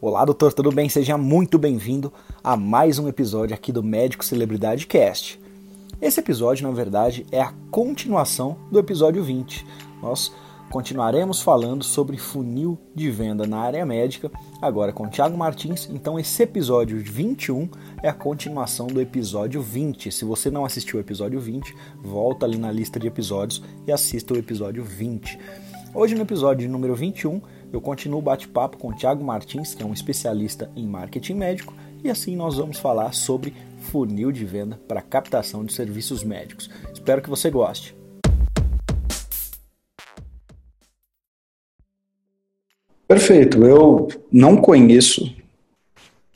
Olá, doutor, tudo bem? Seja muito bem-vindo a mais um episódio aqui do Médico Celebridade Cast. Esse episódio, na verdade, é a continuação do episódio 20. Nós continuaremos falando sobre funil de venda na área médica, agora com o Thiago Martins. Então, esse episódio 21 é a continuação do episódio 20. Se você não assistiu o episódio 20, volta ali na lista de episódios e assista o episódio 20. Hoje, no episódio número 21, eu continuo o bate-papo com o Thiago Martins, que é um especialista em marketing médico, e assim nós vamos falar sobre funil de venda para captação de serviços médicos. Espero que você goste. Perfeito. Eu não conheço,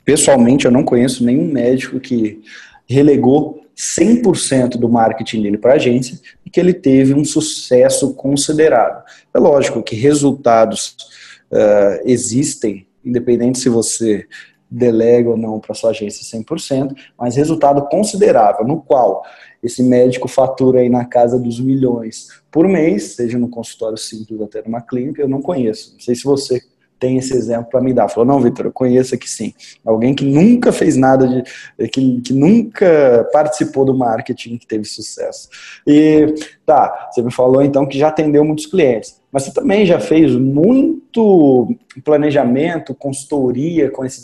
pessoalmente eu não conheço nenhum médico que relegou 100% do marketing dele para a agência e que ele teve um sucesso considerado. É lógico que resultados existem, independente se você delega ou não para sua agência 100%, mas resultado considerável, no qual esse médico fatura aí na casa dos milhões por mês, seja no consultório simples ou até numa clínica, eu não conheço. Não sei se você tem esse exemplo para me dar. Falou, não, Vitor, eu conheço aqui sim. Alguém que nunca fez nada, que nunca participou do marketing, que teve sucesso. E tá, você me falou então que já atendeu muitos clientes, mas você também já fez muito planejamento, consultoria com esses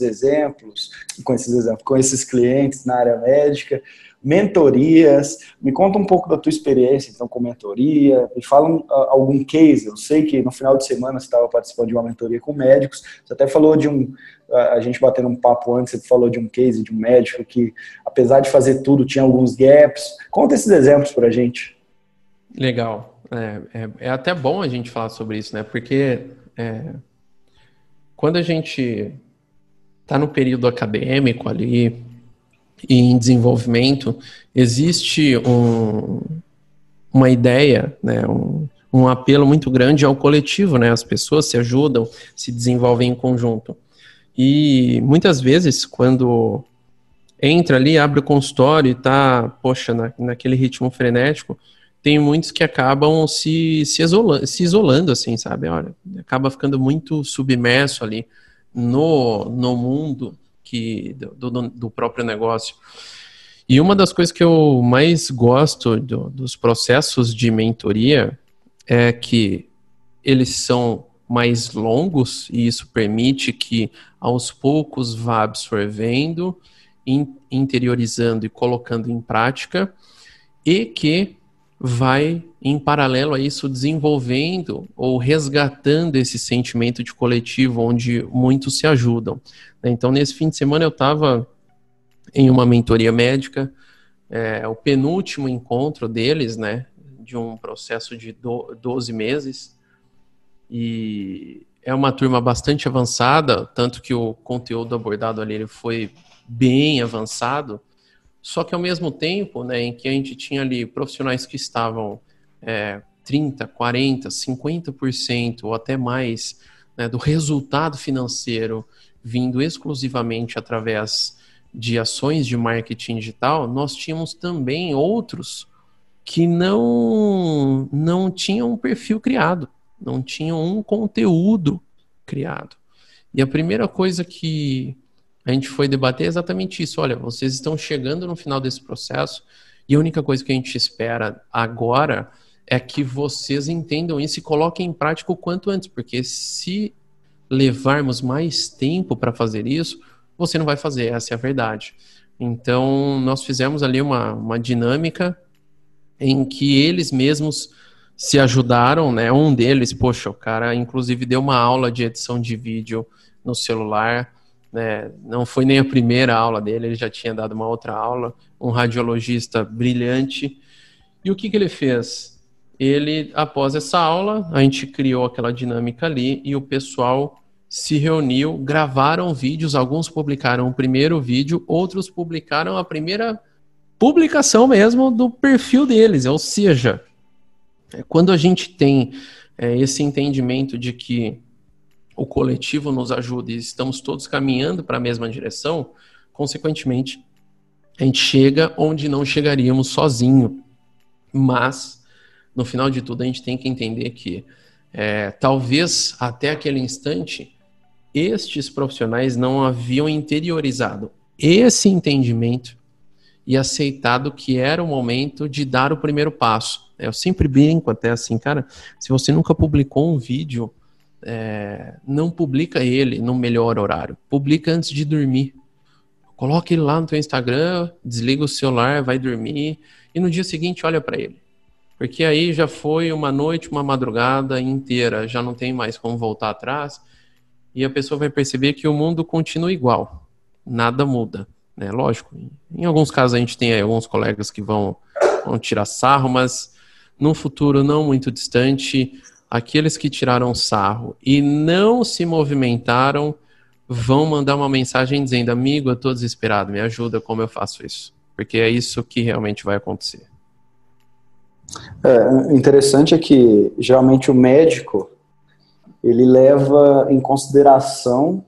clientes na área médica, mentorias. Me conta um pouco da tua experiência então com mentoria, me fala algum case. Eu sei que no final de semana você estava participando de uma mentoria com médicos, você até falou de a gente batendo um papo antes, você falou de um case de um médico que, apesar de fazer tudo, tinha alguns gaps. Conta esses exemplos pra gente. Legal, é até bom a gente falar sobre isso, né, porque quando a gente tá no período acadêmico ali, e em desenvolvimento, existe uma ideia, né, um apelo muito grande ao coletivo, né, as pessoas se ajudam, se desenvolvem em conjunto. E muitas vezes, quando entra ali, abre o consultório e tá, poxa, naquele ritmo frenético, tem muitos que acabam se isolando, assim, sabe? Olha, acaba ficando muito submerso ali no mundo do próprio negócio. E uma das coisas que eu mais gosto dos processos de mentoria é que eles são mais longos e isso permite que aos poucos vá absorvendo, interiorizando e colocando em prática, e que vai, em paralelo a isso, desenvolvendo ou resgatando esse sentimento de coletivo onde muitos se ajudam. Então, nesse fim de semana eu estava em uma mentoria médica, o penúltimo encontro deles, né, de um processo de 12 meses, e é uma turma bastante avançada, tanto que o conteúdo abordado ali ele foi bem avançado. Só que ao mesmo tempo, né, em que a gente tinha ali profissionais que estavam 30%, 40%, 50% ou até mais, né, do resultado financeiro vindo exclusivamente através de ações de marketing digital, nós tínhamos também outros que não tinham um perfil criado, não tinham um conteúdo criado. E a primeira coisa que a gente foi debater exatamente isso. Olha, vocês estão chegando no final desse processo e a única coisa que a gente espera agora é que vocês entendam isso e coloquem em prática o quanto antes, porque se levarmos mais tempo para fazer isso, você não vai fazer, essa é a verdade. Então, nós fizemos ali uma dinâmica em que eles mesmos se ajudaram, né? Um deles, poxa, o cara inclusive deu uma aula de edição de vídeo no celular, né, não foi nem a primeira aula dele, ele já tinha dado uma outra aula, um radiologista brilhante. E o que ele fez? Ele, após essa aula, a gente criou aquela dinâmica ali e o pessoal se reuniu, gravaram vídeos, alguns publicaram o primeiro vídeo, outros publicaram a primeira publicação mesmo do perfil deles. Ou seja, quando a gente tem esse entendimento de que o coletivo nos ajuda e estamos todos caminhando para a mesma direção, consequentemente, a gente chega onde não chegaríamos sozinho. Mas, no final de tudo, a gente tem que entender que talvez até aquele instante estes profissionais não haviam interiorizado esse entendimento e aceitado que era o momento de dar o primeiro passo. Eu sempre brinco até assim, cara, se você nunca publicou um vídeo, não publica ele no melhor horário, publica antes de dormir. Coloca ele lá no teu Instagram, desliga o celular, vai dormir e no dia seguinte olha para ele. Porque aí já foi uma noite, uma madrugada inteira, já não tem mais como voltar atrás e a pessoa vai perceber que o mundo continua igual, nada muda, né? Lógico, em alguns casos a gente tem aí alguns colegas que vão tirar sarro, mas num futuro não muito distante, aqueles que tiraram sarro e não se movimentaram vão mandar uma mensagem dizendo: amigo, eu tô desesperado, me ajuda, como eu faço isso? Porque é isso que realmente vai acontecer. O interessante é que, geralmente, o médico, ele leva em consideração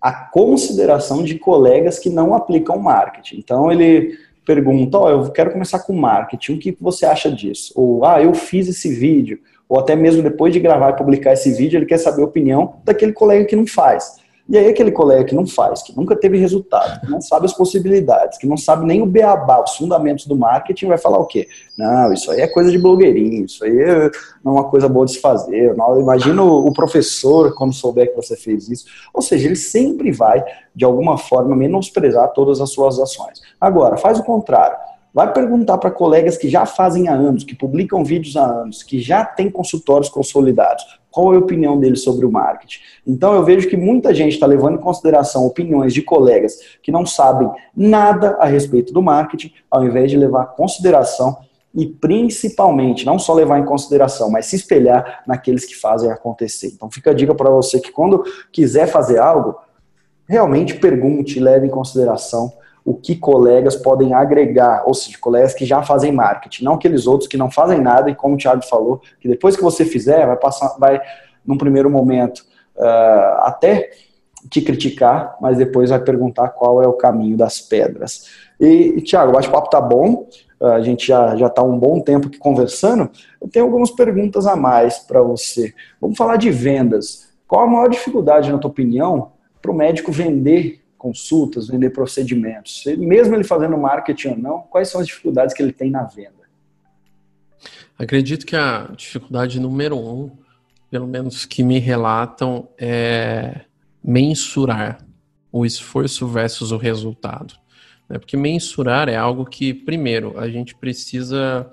a consideração de colegas que não aplicam marketing. Então, ele pergunta: eu quero começar com marketing, o que você acha disso? Ou, eu fiz esse vídeo. Ou até mesmo depois de gravar e publicar esse vídeo, ele quer saber a opinião daquele colega que não faz. E aí aquele colega que não faz, que nunca teve resultado, que não sabe as possibilidades, que não sabe nem o beabá, os fundamentos do marketing, vai falar o quê? Não, isso aí é coisa de blogueirinho, isso aí não é uma coisa boa de se fazer. Imagina o professor quando souber que você fez isso. Ou seja, ele sempre vai, de alguma forma, menosprezar todas as suas ações. Agora, faz o contrário. Vai perguntar para colegas que já fazem há anos, que publicam vídeos há anos, que já têm consultórios consolidados. Qual é a opinião deles sobre o marketing? Então eu vejo que muita gente está levando em consideração opiniões de colegas que não sabem nada a respeito do marketing, ao invés de levar em consideração e principalmente, não só levar em consideração, mas se espelhar naqueles que fazem acontecer. Então fica a dica para você que quando quiser fazer algo, realmente pergunte, leve em consideração o que colegas podem agregar, ou seja, colegas que já fazem marketing, não aqueles outros que não fazem nada e, como o Thiago falou, que depois que você fizer, vai num primeiro momento até te criticar, mas depois vai perguntar qual é o caminho das pedras. E Thiago, o bate-papo tá bom, a gente já tá um bom tempo aqui conversando, eu tenho algumas perguntas a mais para você. Vamos falar de vendas. Qual a maior dificuldade, na tua opinião, para o médico vender consultas, vender procedimentos? Mesmo ele fazendo marketing ou não, quais são as dificuldades que ele tem na venda? Acredito que a dificuldade número 1, pelo menos que me relatam, é mensurar o esforço versus o resultado. Porque mensurar é algo que, primeiro, a gente precisa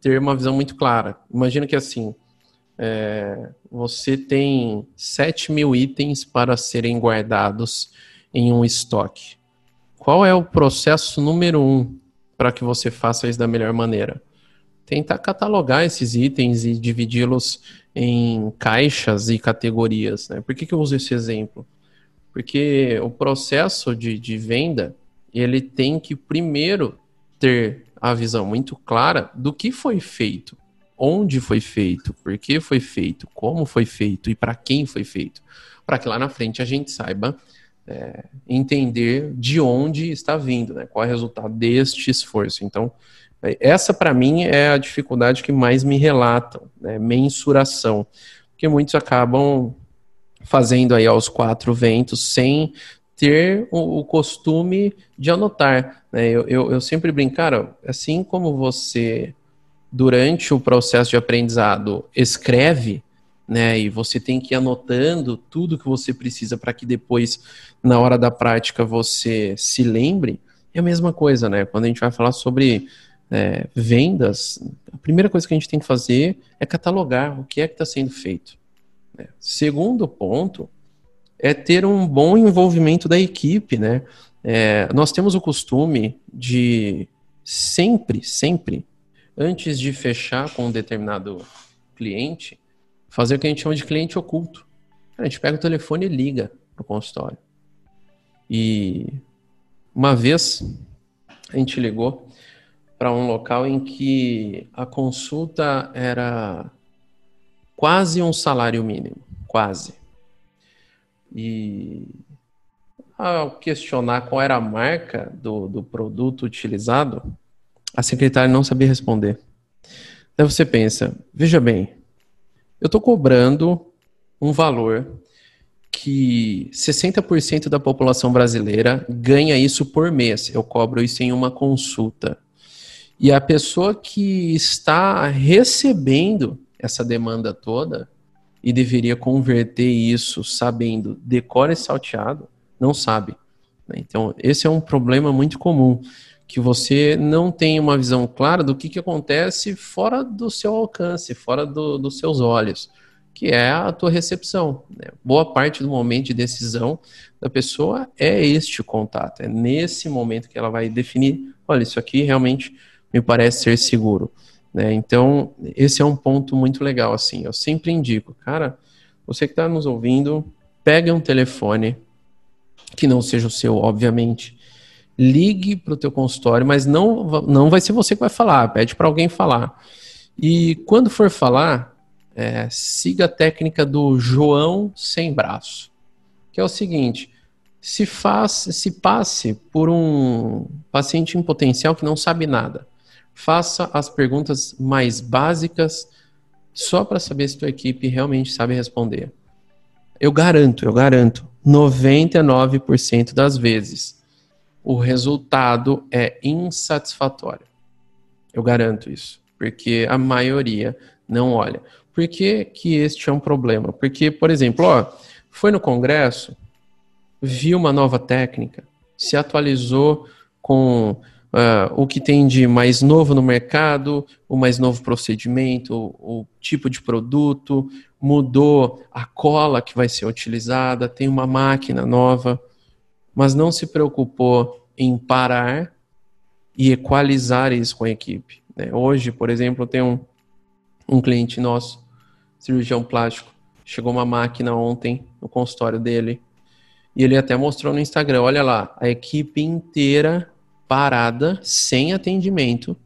ter uma visão muito clara. Imagina que assim, você tem 7 mil itens para serem guardados em um estoque. Qual é o processo número 1 para que você faça isso da melhor maneira? Tentar catalogar esses itens e dividi-los em caixas e categorias, né? Por que eu uso esse exemplo? Porque o processo de venda, ele tem que primeiro ter a visão muito clara do que foi feito, onde foi feito, por que foi feito, como foi feito e para quem foi feito, para que lá na frente a gente saiba entender de onde está vindo, né? Qual é o resultado deste esforço. Então, essa para mim é a dificuldade que mais me relatam, né? Mensuração, porque muitos acabam fazendo aí aos 4 ventos sem ter o costume de anotar, né? Eu sempre brinco, cara, assim como você durante o processo de aprendizado escreve, né, e você tem que ir anotando tudo que você precisa para que depois, na hora da prática, você se lembre, é a mesma coisa, né? Quando a gente vai falar sobre vendas, a primeira coisa que a gente tem que fazer é catalogar o que é que está sendo feito, né? Segundo ponto é ter um bom envolvimento da equipe, né? Nós temos o costume de sempre, antes de fechar com um determinado cliente, fazer o que a gente chama de cliente oculto. A gente pega o telefone e liga pro consultório. E uma vez a gente ligou para um local em que a consulta era quase um salário mínimo, quase. E ao questionar qual era a marca do produto utilizado, a secretária não sabia responder. Daí você pensa, veja bem, eu estou cobrando um valor que 60% da população brasileira ganha isso por mês. Eu cobro isso em uma consulta. E a pessoa que está recebendo essa demanda toda e deveria converter isso sabendo, decora e salteado, não sabe. Então, esse é um problema muito comum, que você não tem uma visão clara do que acontece fora do seu alcance, fora dos seus olhos, que é a tua recepção. Boa parte do momento de decisão da pessoa é este contato, é nesse momento que ela vai definir, olha, isso aqui realmente me parece ser seguro. Então, esse é um ponto muito legal, assim, eu sempre indico, cara, você que está nos ouvindo, pega um telefone, que não seja o seu, obviamente, ligue para o teu consultório, mas não vai ser você que vai falar, pede para alguém falar. E quando for falar, siga a técnica do João sem braço, que é o seguinte, se passe por um paciente em potencial que não sabe nada. Faça as perguntas mais básicas só para saber se tua equipe realmente sabe responder. Eu garanto, 99% das vezes o resultado é insatisfatório. Eu garanto isso, porque a maioria não olha. Por que que este é um problema? Porque, por exemplo, foi no congresso, viu uma nova técnica, se atualizou com o que tem de mais novo no mercado, o mais novo procedimento, o tipo de produto, mudou a cola que vai ser utilizada, tem uma máquina nova, mas não se preocupou em parar e equalizar isso com a equipe. Hoje, por exemplo, tem um cliente nosso, cirurgião plástico, chegou uma máquina ontem no consultório dele e ele até mostrou no Instagram, olha lá, a equipe inteira parada, sem atendimento,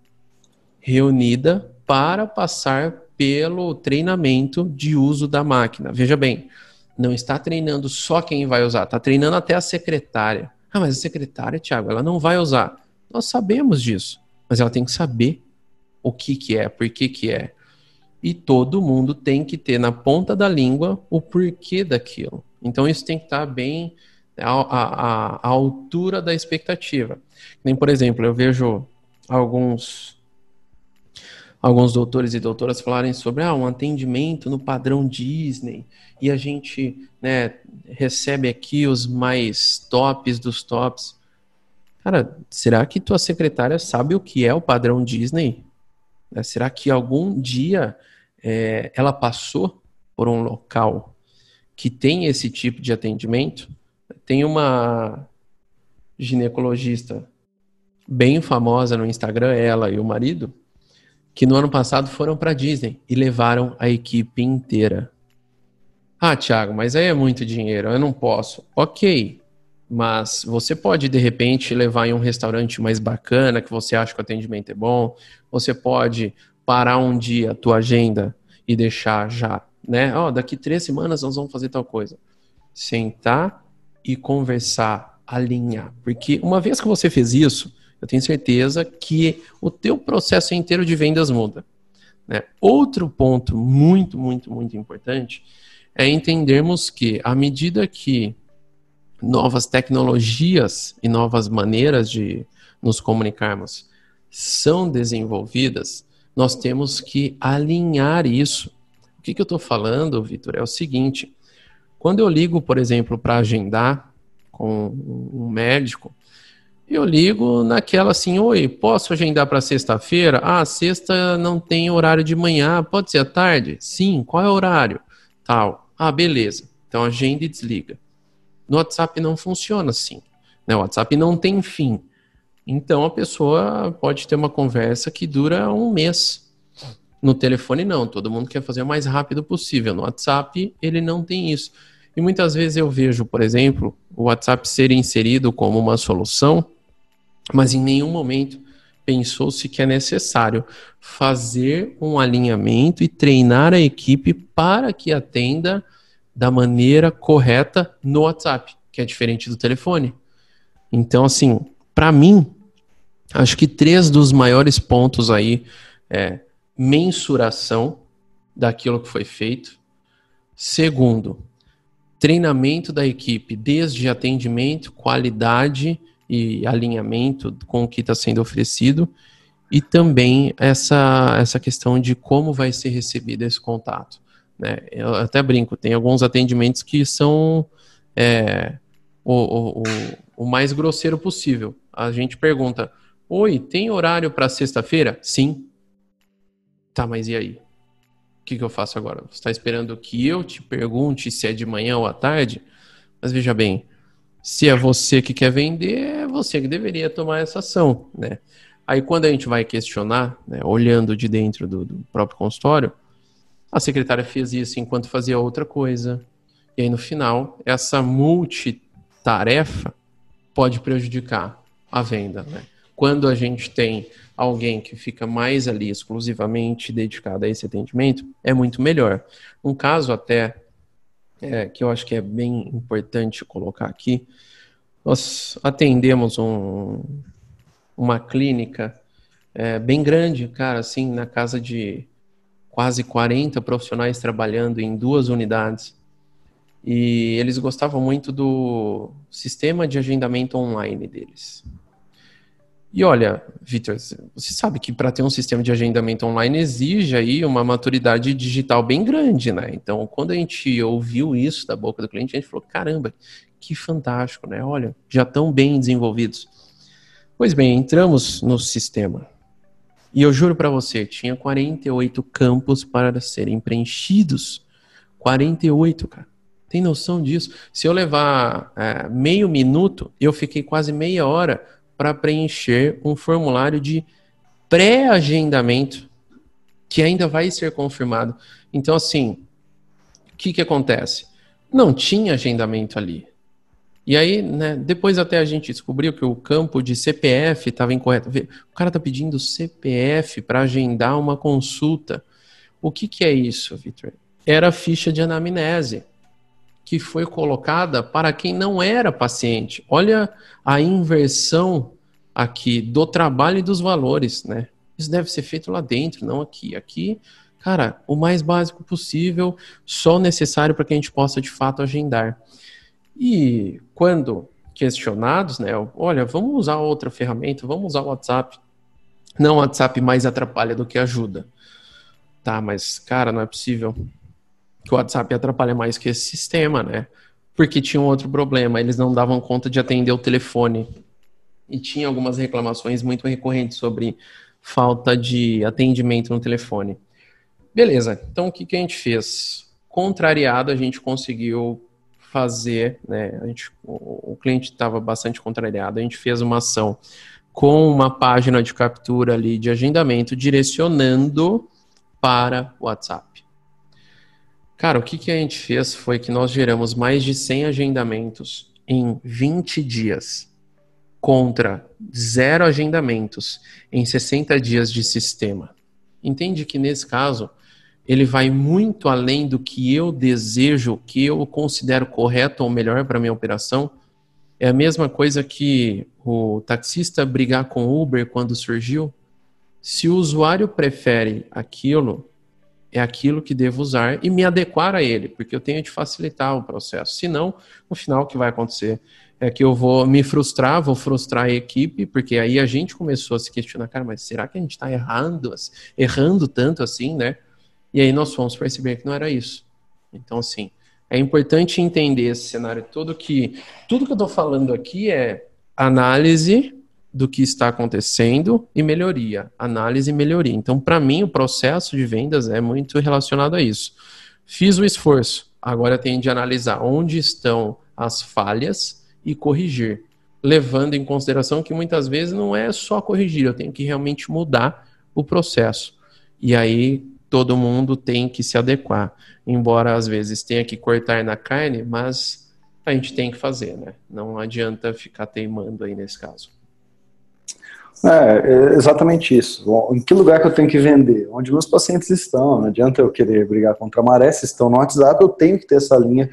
reunida para passar pelo treinamento de uso da máquina. Veja bem, não está treinando só quem vai usar, está treinando até a secretária. Ah, mas a secretária, Thiago, ela não vai usar. Nós sabemos disso, mas ela tem que saber o que é, por que é. E todo mundo tem que ter na ponta da língua o porquê daquilo. Então isso tem que estar bem à altura da expectativa. Nem, por exemplo, eu vejo alguns doutores e doutoras falarem sobre um atendimento no padrão Disney e a gente recebe aqui os mais tops dos tops. Cara, será que tua secretária sabe o que é o padrão Disney? Será que algum dia ela passou por um local que tem esse tipo de atendimento? Tem uma ginecologista bem famosa no Instagram, ela e o marido, que no ano passado foram para Disney e levaram a equipe inteira. Ah, Thiago, mas aí é muito dinheiro, eu não posso. Ok, mas você pode de repente levar em um restaurante mais bacana, que você acha que o atendimento é bom, você pode parar um dia a tua agenda e deixar já, daqui 3 semanas nós vamos fazer tal coisa. Sentar e conversar, alinhar. Porque uma vez que você fez isso, eu tenho certeza que o teu processo inteiro de vendas muda. Outro ponto muito, muito, muito importante é entendermos que à medida que novas tecnologias e novas maneiras de nos comunicarmos são desenvolvidas, nós temos que alinhar isso. O que eu estou falando, Vitor, é o seguinte... Quando eu ligo, por exemplo, para agendar com um médico, eu ligo naquela assim, oi, posso agendar para sexta-feira? Ah, sexta não tem horário de manhã, pode ser à tarde? Sim, qual é o horário? Tal. Ah, beleza. Então agenda e desliga. No WhatsApp não funciona assim. O WhatsApp não tem fim. Então a pessoa pode ter uma conversa que dura um mês. No telefone não, todo mundo quer fazer o mais rápido possível. No WhatsApp ele não tem isso. E muitas vezes eu vejo, por exemplo, o WhatsApp ser inserido como uma solução, mas em nenhum momento pensou-se que é necessário fazer um alinhamento e treinar a equipe para que atenda da maneira correta no WhatsApp, que é diferente do telefone. Então, assim, para mim, acho que 3 dos maiores pontos aí é... mensuração daquilo que foi feito. Segundo, treinamento da equipe, desde atendimento, qualidade e alinhamento com o que está sendo oferecido, e também essa questão de como vai ser recebido esse contato, né? Eu até brinco, tem alguns atendimentos que são o mais grosseiro possível. A gente pergunta: oi, tem horário para sexta-feira? Sim. Tá, mas e aí? O que eu faço agora? Você está esperando que eu te pergunte se é de manhã ou à tarde? Mas veja bem, se é você que quer vender, é você que deveria tomar essa ação, né? Aí quando a gente vai questionar, né, olhando de dentro do próprio consultório, a secretária fez isso enquanto fazia outra coisa. E aí no final, essa multitarefa pode prejudicar a venda, né? Quando a gente tem alguém que fica mais ali exclusivamente dedicado a esse atendimento, é muito melhor. Um caso até que eu acho que é bem importante colocar aqui, nós atendemos uma clínica bem grande, cara, assim, na casa de quase 40 profissionais trabalhando em 2 unidades. E eles gostavam muito do sistema de agendamento online deles. E olha, Vitor, você sabe que para ter um sistema de agendamento online exige aí uma maturidade digital bem grande, né? Então, quando a gente ouviu isso da boca do cliente, a gente falou: caramba, que fantástico, né? Olha, já tão bem desenvolvidos. Pois bem, entramos no sistema. E eu juro para você, tinha 48 campos para serem preenchidos. 48, cara. Tem noção disso? Se eu levar meio minuto, eu fiquei quase meia hora para preencher um formulário de pré-agendamento que ainda vai ser confirmado. Então, assim, o que acontece? Não tinha agendamento ali. E aí, né, depois até a gente descobriu que o campo de CPF estava incorreto. O cara está pedindo CPF para agendar uma consulta. O que é isso, Vitor? Era a ficha de anamnese, que foi colocada para quem não era paciente. Olha a inversão aqui do trabalho e dos valores, né? Isso deve ser feito lá dentro, não aqui. Aqui, cara, o mais básico possível, só o necessário para que a gente possa, de fato, agendar. E quando questionados, né? Olha, vamos usar outra ferramenta, vamos usar o WhatsApp. Não, o WhatsApp mais atrapalha do que ajuda. Tá, mas, cara, não é possível que o WhatsApp atrapalha mais que esse sistema, né? Porque tinha um outro problema, eles não davam conta de atender o telefone. E tinha algumas reclamações muito recorrentes sobre falta de atendimento no telefone. Beleza, então o que a gente fez? Contrariado, a gente conseguiu fazer, né? O cliente estava bastante contrariado, a gente fez uma ação com uma página de captura ali de agendamento, direcionando para o WhatsApp. Cara, o que a gente fez foi que nós geramos mais de 100 agendamentos em 20 dias contra 0 agendamentos em 60 dias de sistema. Entende que nesse caso, ele vai muito além do que eu desejo, que eu considero correto ou melhor para minha operação. É a mesma coisa que o taxista brigar com o Uber quando surgiu. Se o usuário prefere aquilo, é aquilo que devo usar e me adequar a ele, porque eu tenho de facilitar o processo. Senão, no final, o que vai acontecer é que eu vou me frustrar, vou frustrar a equipe, porque aí a gente começou a se questionar: cara, mas será que a gente está errando tanto assim, né? E aí nós fomos perceber que não era isso. Então, assim, é importante entender esse cenário todo, que tudo que eu estou falando aqui é análise do que está acontecendo e melhoria, análise e melhoria. Então, para mim, o processo de vendas é muito relacionado a isso. Fiz o esforço, agora eu tenho de analisar onde estão as falhas e corrigir, levando em consideração que muitas vezes não é só corrigir, eu tenho que realmente mudar o processo. E aí, todo mundo tem que se adequar, embora às vezes tenha que cortar na carne, mas a gente tem que fazer, né? Não adianta ficar teimando aí nesse caso. É exatamente isso. Em que lugar que eu tenho que vender? Onde meus pacientes estão? Não adianta eu querer brigar contra a maré. Se estão no WhatsApp, eu tenho que ter essa linha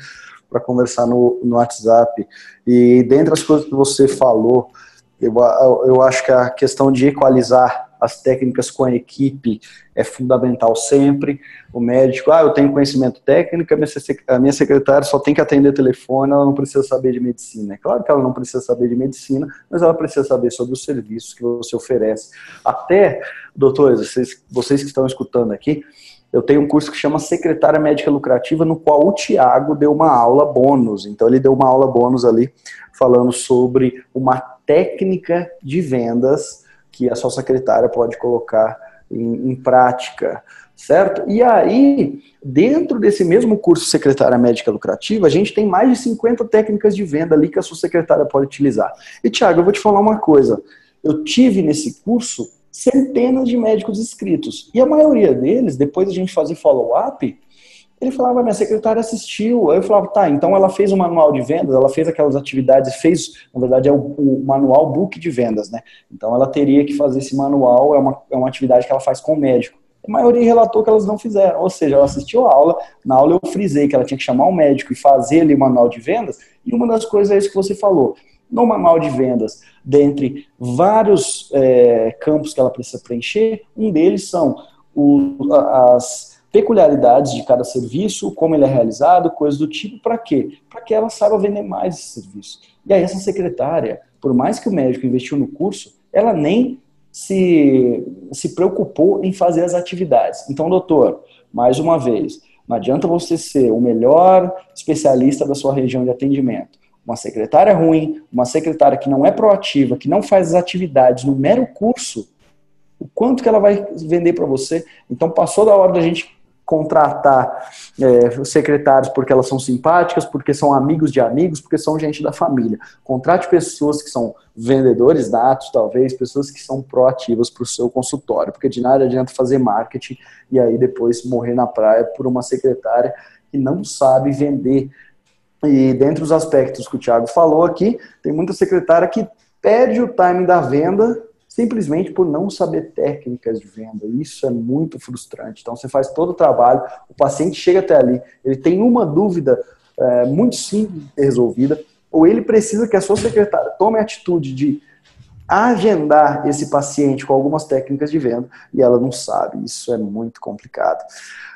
para conversar no WhatsApp. E dentre as coisas que você falou, eu acho que a questão de equalizar as técnicas com a equipe é fundamental sempre. O médico, eu tenho conhecimento técnico, a minha secretária só tem que atender telefone, ela não precisa saber de medicina. É claro que ela não precisa saber de medicina, mas ela precisa saber sobre os serviços que você oferece. Até, doutores, vocês que estão escutando aqui, eu tenho um curso que chama Secretária Médica Lucrativa, no qual o Thiago deu uma aula bônus. Então ele deu uma aula bônus ali, falando sobre uma técnica de vendas que a sua secretária pode colocar em prática, certo? E aí, dentro desse mesmo curso Secretária Médica Lucrativa, a gente tem mais de 50 técnicas de venda ali que a sua secretária pode utilizar. E, Thiago, eu vou te falar uma coisa. Eu tive nesse curso centenas de médicos inscritos. E a maioria deles, depois a gente fazia follow-up, ele falava, minha secretária assistiu. Aí eu falava, tá, então ela fez um manual de vendas, ela fez aquelas atividades, fez, na verdade, é o manual book de vendas, né? Então ela teria que fazer esse manual, é uma atividade que ela faz com o médico. A maioria relatou que elas não fizeram, ou seja, ela assistiu a aula, na aula eu frisei que ela tinha que chamar um médico e fazer ali o manual de vendas, e uma das coisas é isso que você falou. No manual de vendas, dentre vários campos que ela precisa preencher, um deles são as peculiaridades de cada serviço, como ele é realizado, coisas do tipo, para quê? Para que ela saiba vender mais esse serviço. E aí essa secretária, por mais que o médico investiu no curso, ela nem se preocupou em fazer as atividades. Então, doutor, mais uma vez, não adianta você ser o melhor especialista da sua região de atendimento. Uma secretária ruim, uma secretária que não é proativa, que não faz as atividades no mero curso, o quanto que ela vai vender para você? Então, passou da hora da gente contratar secretários porque elas são simpáticas, porque são amigos de amigos, porque são gente da família. Contrate pessoas que são vendedores natos, talvez, pessoas que são proativas para o seu consultório, porque de nada adianta fazer marketing e aí depois morrer na praia por uma secretária que não sabe vender. E dentre os aspectos que o Thiago falou aqui, tem muita secretária que perde o timing da venda simplesmente por não saber técnicas de venda. Isso é muito frustrante. Então você faz todo o trabalho, o paciente chega até ali, ele tem uma dúvida muito simples de ser resolvida, ou ele precisa que a sua secretária tome a atitude de agendar esse paciente com algumas técnicas de venda e ela não sabe. Isso é muito complicado.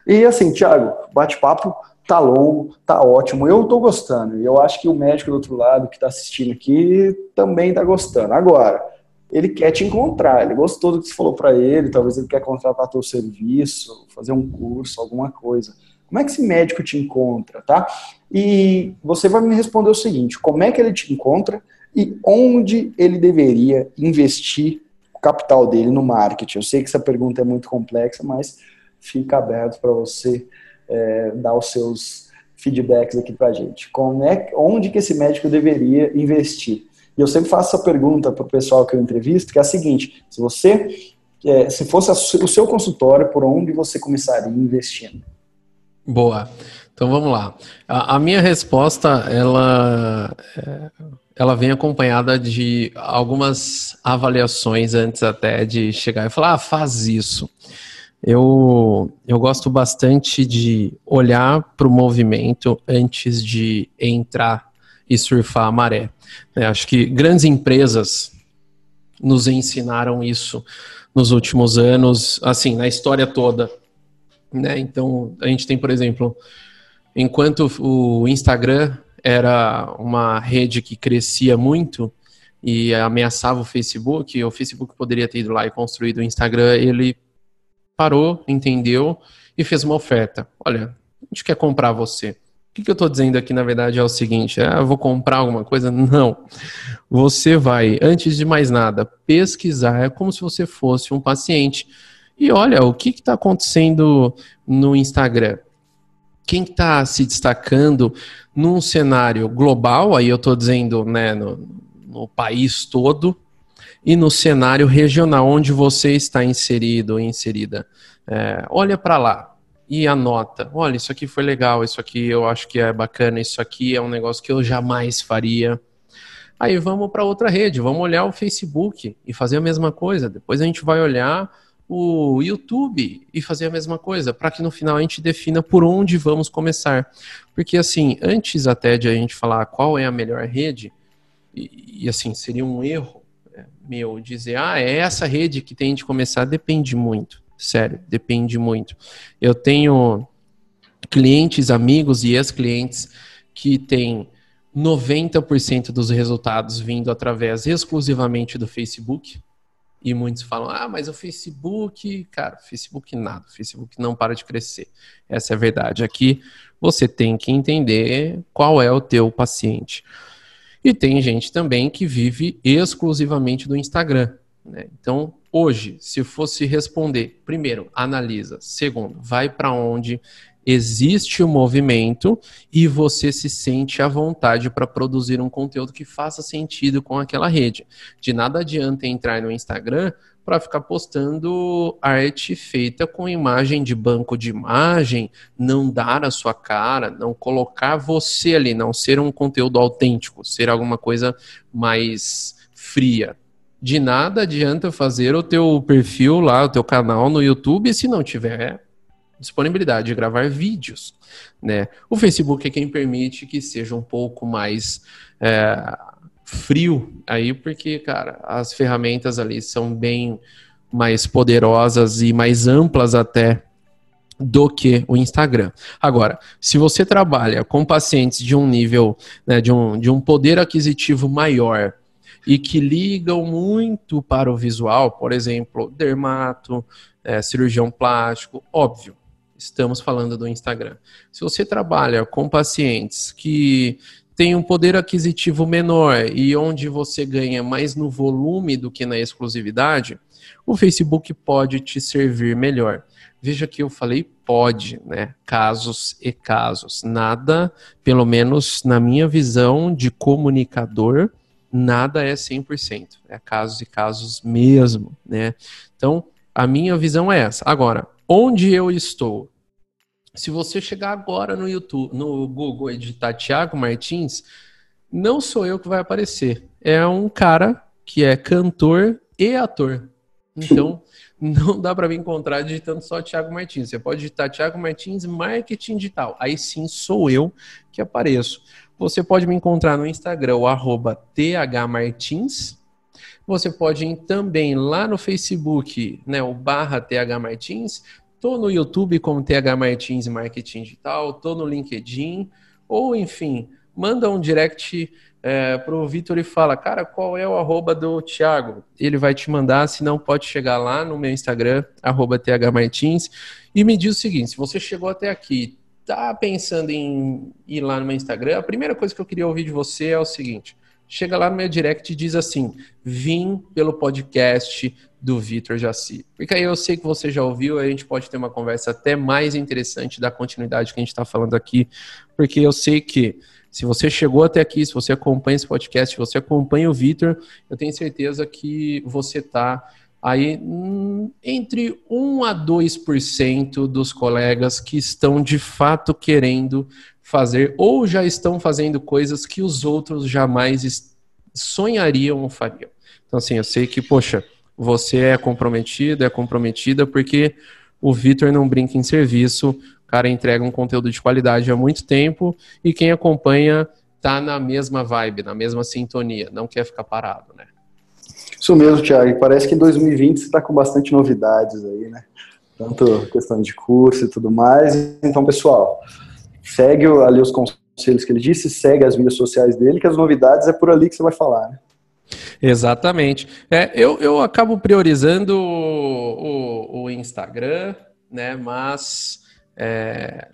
E assim, Thiago, bate-papo tá longo, tá ótimo, eu tô gostando. E eu acho que o médico do outro lado que tá assistindo aqui também tá gostando. Agora, ele quer te encontrar, ele gostou do que você falou pra ele, talvez ele quer contratar teu serviço, fazer um curso, alguma coisa. Como é que esse médico te encontra, tá? E você vai me responder o seguinte, como é que ele te encontra e onde ele deveria investir o capital dele no marketing? Eu sei que essa pergunta é muito complexa, mas fica aberto para você dar os seus feedbacks aqui pra gente. Onde que esse médico deveria investir? E eu sempre faço essa pergunta pro pessoal que eu entrevisto, que é a seguinte, se você, se fosse o seu consultório, por onde você começaria investindo? Boa. Então vamos lá. A minha resposta, ela vem acompanhada de algumas avaliações antes até de chegar e falar, faz isso. Eu gosto bastante de olhar para o movimento antes de entrar e surfar a maré. Acho que grandes empresas nos ensinaram isso nos últimos anos, assim, na história toda. Né? Então, a gente tem, por exemplo, enquanto o Instagram era uma rede que crescia muito e ameaçava o Facebook poderia ter ido lá e construído o Instagram, ele parou, entendeu e fez uma oferta. Olha, a gente quer comprar você. O que eu estou dizendo aqui, na verdade, é o seguinte. Eu vou comprar alguma coisa? Não. Você vai, antes de mais nada, pesquisar. É como se você fosse um paciente. E olha, o que está acontecendo no Instagram? Quem está se destacando num cenário global, aí eu estou dizendo, né, no país todo, e no cenário regional onde você está inserido ou inserida. Olha para lá e anota. Olha, isso aqui foi legal, isso aqui eu acho que é bacana, isso aqui é um negócio que eu jamais faria. Aí vamos para outra rede, vamos olhar o Facebook e fazer a mesma coisa. Depois a gente vai olhar o YouTube e fazer a mesma coisa, para que no final a gente defina por onde vamos começar. Porque assim, antes até de a gente falar qual é a melhor rede, e assim, seria um erro meu, dizer, ah, é essa rede que tem de começar, depende muito, sério, depende muito. Eu tenho clientes, amigos e ex-clientes que têm 90% dos resultados vindo através exclusivamente do Facebook. E muitos falam, ah, mas o Facebook... Cara, Facebook nada, Facebook não para de crescer. Essa é a verdade. Aqui você tem que entender qual é o teu paciente. E tem gente também que vive exclusivamente do Instagram, né? Então, hoje, se fosse responder, primeiro, analisa. Segundo, vai para onde existe o movimento e você se sente à vontade para produzir um conteúdo que faça sentido com aquela rede. De nada adianta entrar no Instagram para ficar postando arte feita com imagem de banco de imagem, não dar a sua cara, não colocar você ali, não ser um conteúdo autêntico, ser alguma coisa mais fria. De nada adianta fazer o teu perfil lá, o teu canal no YouTube, se não tiver disponibilidade de gravar vídeos, né? O Facebook é quem permite que seja um pouco mais frio aí, porque, cara, as ferramentas ali são bem mais poderosas e mais amplas até do que o Instagram. Agora, se você trabalha com pacientes de um nível, né, de um poder aquisitivo maior e que ligam muito para o visual, por exemplo, dermato, cirurgião plástico, óbvio, estamos falando do Instagram. Se você trabalha com pacientes que têm um poder aquisitivo menor e onde você ganha mais no volume do que na exclusividade, o Facebook pode te servir melhor. Veja que eu falei pode, né? Casos e casos. Nada, pelo menos na minha visão de comunicador, nada é 100%. É casos e casos mesmo, né? Então, a minha visão é essa. Agora, onde eu estou? Se você chegar agora no YouTube, no Google e digitar Thiago Martins, não sou eu que vai aparecer. É um cara que é cantor e ator. Então, não dá para me encontrar digitando só Thiago Martins. Você pode digitar Thiago Martins Marketing Digital. Aí sim sou eu que apareço. Você pode me encontrar no Instagram, o @thmartins. Você pode ir também lá no Facebook, né, o /thmartins. Tô no YouTube como TH Martins Marketing Digital, tô no LinkedIn, ou enfim, manda um direct pro Vitor e fala, cara, qual é o @ do Thiago? Ele vai te mandar, se não pode chegar lá no meu Instagram, @thmartins, e me diz o seguinte, se você chegou até aqui, tá pensando em ir lá no meu Instagram, a primeira coisa que eu queria ouvir de você é o seguinte, chega lá no meu direct e diz assim, vim pelo podcast do Vitor Jaci. Porque aí eu sei que você já ouviu, a gente pode ter uma conversa até mais interessante da continuidade que a gente está falando aqui, porque eu sei que se você chegou até aqui, se você acompanha esse podcast, se você acompanha o Vitor, eu tenho certeza que você está aí entre 1 a 2% dos colegas que estão de fato querendo fazer ou já estão fazendo coisas que os outros jamais sonhariam ou fariam. Então assim, eu sei que, poxa, você é comprometido, é comprometida, porque o Vitor não brinca em serviço, o cara entrega um conteúdo de qualidade há muito tempo e quem acompanha tá na mesma vibe, na mesma sintonia, não quer ficar parado, né? Isso mesmo, Thiago. Parece que em 2020 você está com bastante novidades aí, né? Tanto questão de curso e tudo mais. Então, pessoal, segue ali os conselhos que ele disse, segue as mídias sociais dele, que as novidades é por ali que você vai falar, né? Exatamente. Eu acabo priorizando o Instagram, né? Mas,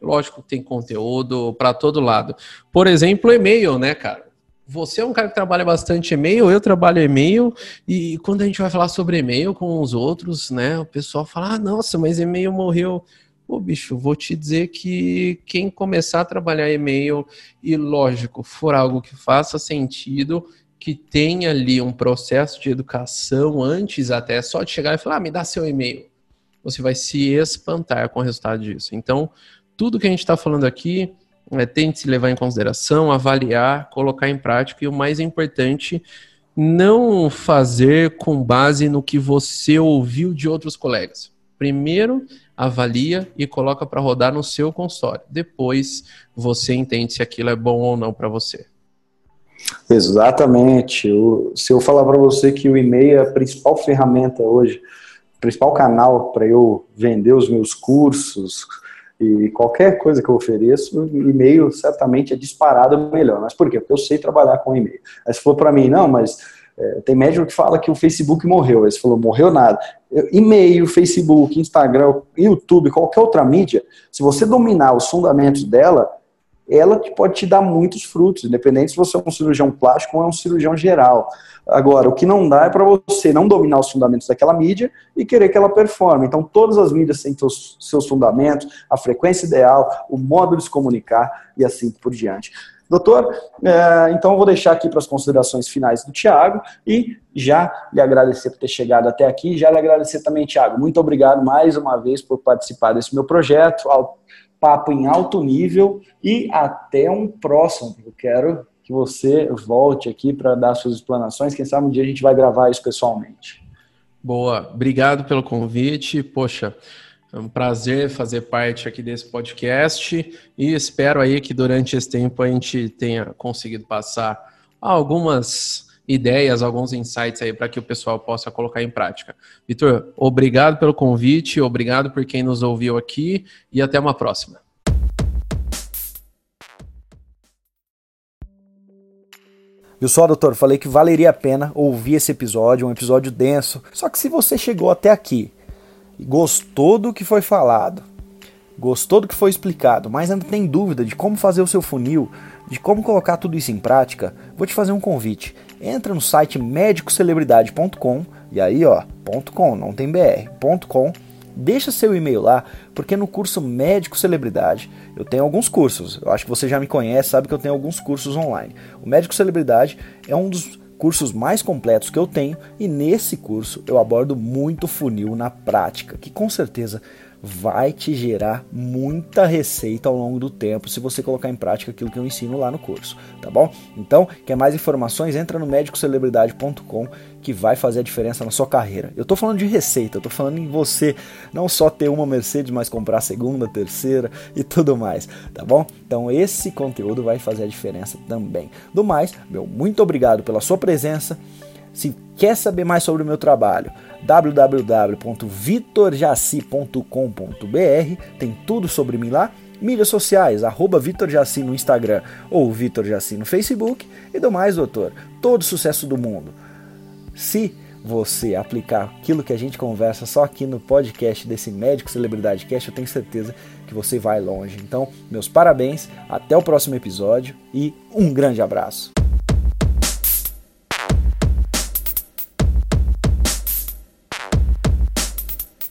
lógico que tem conteúdo para todo lado. Por exemplo, e-mail, né, cara? Você é um cara que trabalha bastante e-mail, eu trabalho e-mail, e quando a gente vai falar sobre e-mail com os outros, né? O pessoal fala, ah, nossa, mas e-mail morreu. Pô, bicho, vou te dizer que quem começar a trabalhar e-mail, e lógico, for algo que faça sentido, que tenha ali um processo de educação antes até só de chegar e falar, ah, me dá seu e-mail. Você vai se espantar com o resultado disso. Então, tudo que a gente está falando aqui, tente se levar em consideração, avaliar, colocar em prática e o mais importante, não fazer com base no que você ouviu de outros colegas. Primeiro, avalia e coloca para rodar no seu consultório. Depois, você entende se aquilo é bom ou não para você. Exatamente. Se eu falar para você que o e-mail é a principal ferramenta hoje, o principal canal para eu vender os meus cursos e qualquer coisa que eu ofereço, o e-mail certamente é disparado melhor. Mas por quê? Porque eu sei trabalhar com e-mail. Aí você falou para mim, não, mas tem médico que fala que o Facebook morreu. Aí você falou, morreu nada. E-mail, Facebook, Instagram, YouTube, qualquer outra mídia, se você dominar os fundamentos dela, ela pode te dar muitos frutos, independente se você é um cirurgião plástico ou é um cirurgião geral. Agora, o que não dá é para você não dominar os fundamentos daquela mídia e querer que ela performe. Então, todas as mídias têm seus fundamentos, a frequência ideal, o modo de se comunicar e assim por diante. Doutor, então eu vou deixar aqui para as considerações finais do Thiago e já lhe agradecer por ter chegado até aqui, já lhe agradecer também, Thiago, muito obrigado mais uma vez por participar desse meu projeto, ao papo em alto nível, e até um próximo. Eu quero que você volte aqui para dar suas explanações, quem sabe um dia a gente vai gravar isso pessoalmente. Boa, obrigado pelo convite, poxa, é um prazer fazer parte aqui desse podcast e espero aí que durante esse tempo a gente tenha conseguido passar algumas ideias, alguns insights aí para que o pessoal possa colocar em prática. Vitor, obrigado pelo convite, obrigado por quem nos ouviu aqui e até uma próxima. Viu só, doutor? Falei que valeria a pena ouvir esse episódio, um episódio denso. Só que se você chegou até aqui e gostou do que foi falado, gostou do que foi explicado, mas ainda tem dúvida de como fazer o seu funil, de como colocar tudo isso em prática, vou te fazer um convite. Entra no site médicocelebridade.com, e aí ó, .com, não tem BR, .com, deixa seu e-mail lá, porque no curso Médico Celebridade, eu tenho alguns cursos, eu acho que você já me conhece, sabe que eu tenho alguns cursos online. O Médico Celebridade é um dos cursos mais completos que eu tenho, e nesse curso eu abordo muito funil na prática, que com certeza vai te gerar muita receita ao longo do tempo se você colocar em prática aquilo que eu ensino lá no curso, tá bom? Então, quer mais informações? Entra no médicocelebridade.com que vai fazer a diferença na sua carreira. Eu tô falando de receita, eu tô falando em você não só ter uma Mercedes, mas comprar a segunda, terceira e tudo mais, tá bom? Então, esse conteúdo vai fazer a diferença também. Do mais, meu muito obrigado pela sua presença. Se quer saber mais sobre o meu trabalho, www.vitorjaci.com.br, tem tudo sobre mim lá. Mídias sociais, @Vitor Jaci no Instagram ou Vitor Jaci no Facebook. E do mais, doutor, todo sucesso do mundo. Se você aplicar aquilo que a gente conversa só aqui no podcast desse Médico Celebridade Cast, eu tenho certeza que você vai longe. Então, meus parabéns, até o próximo episódio e um grande abraço.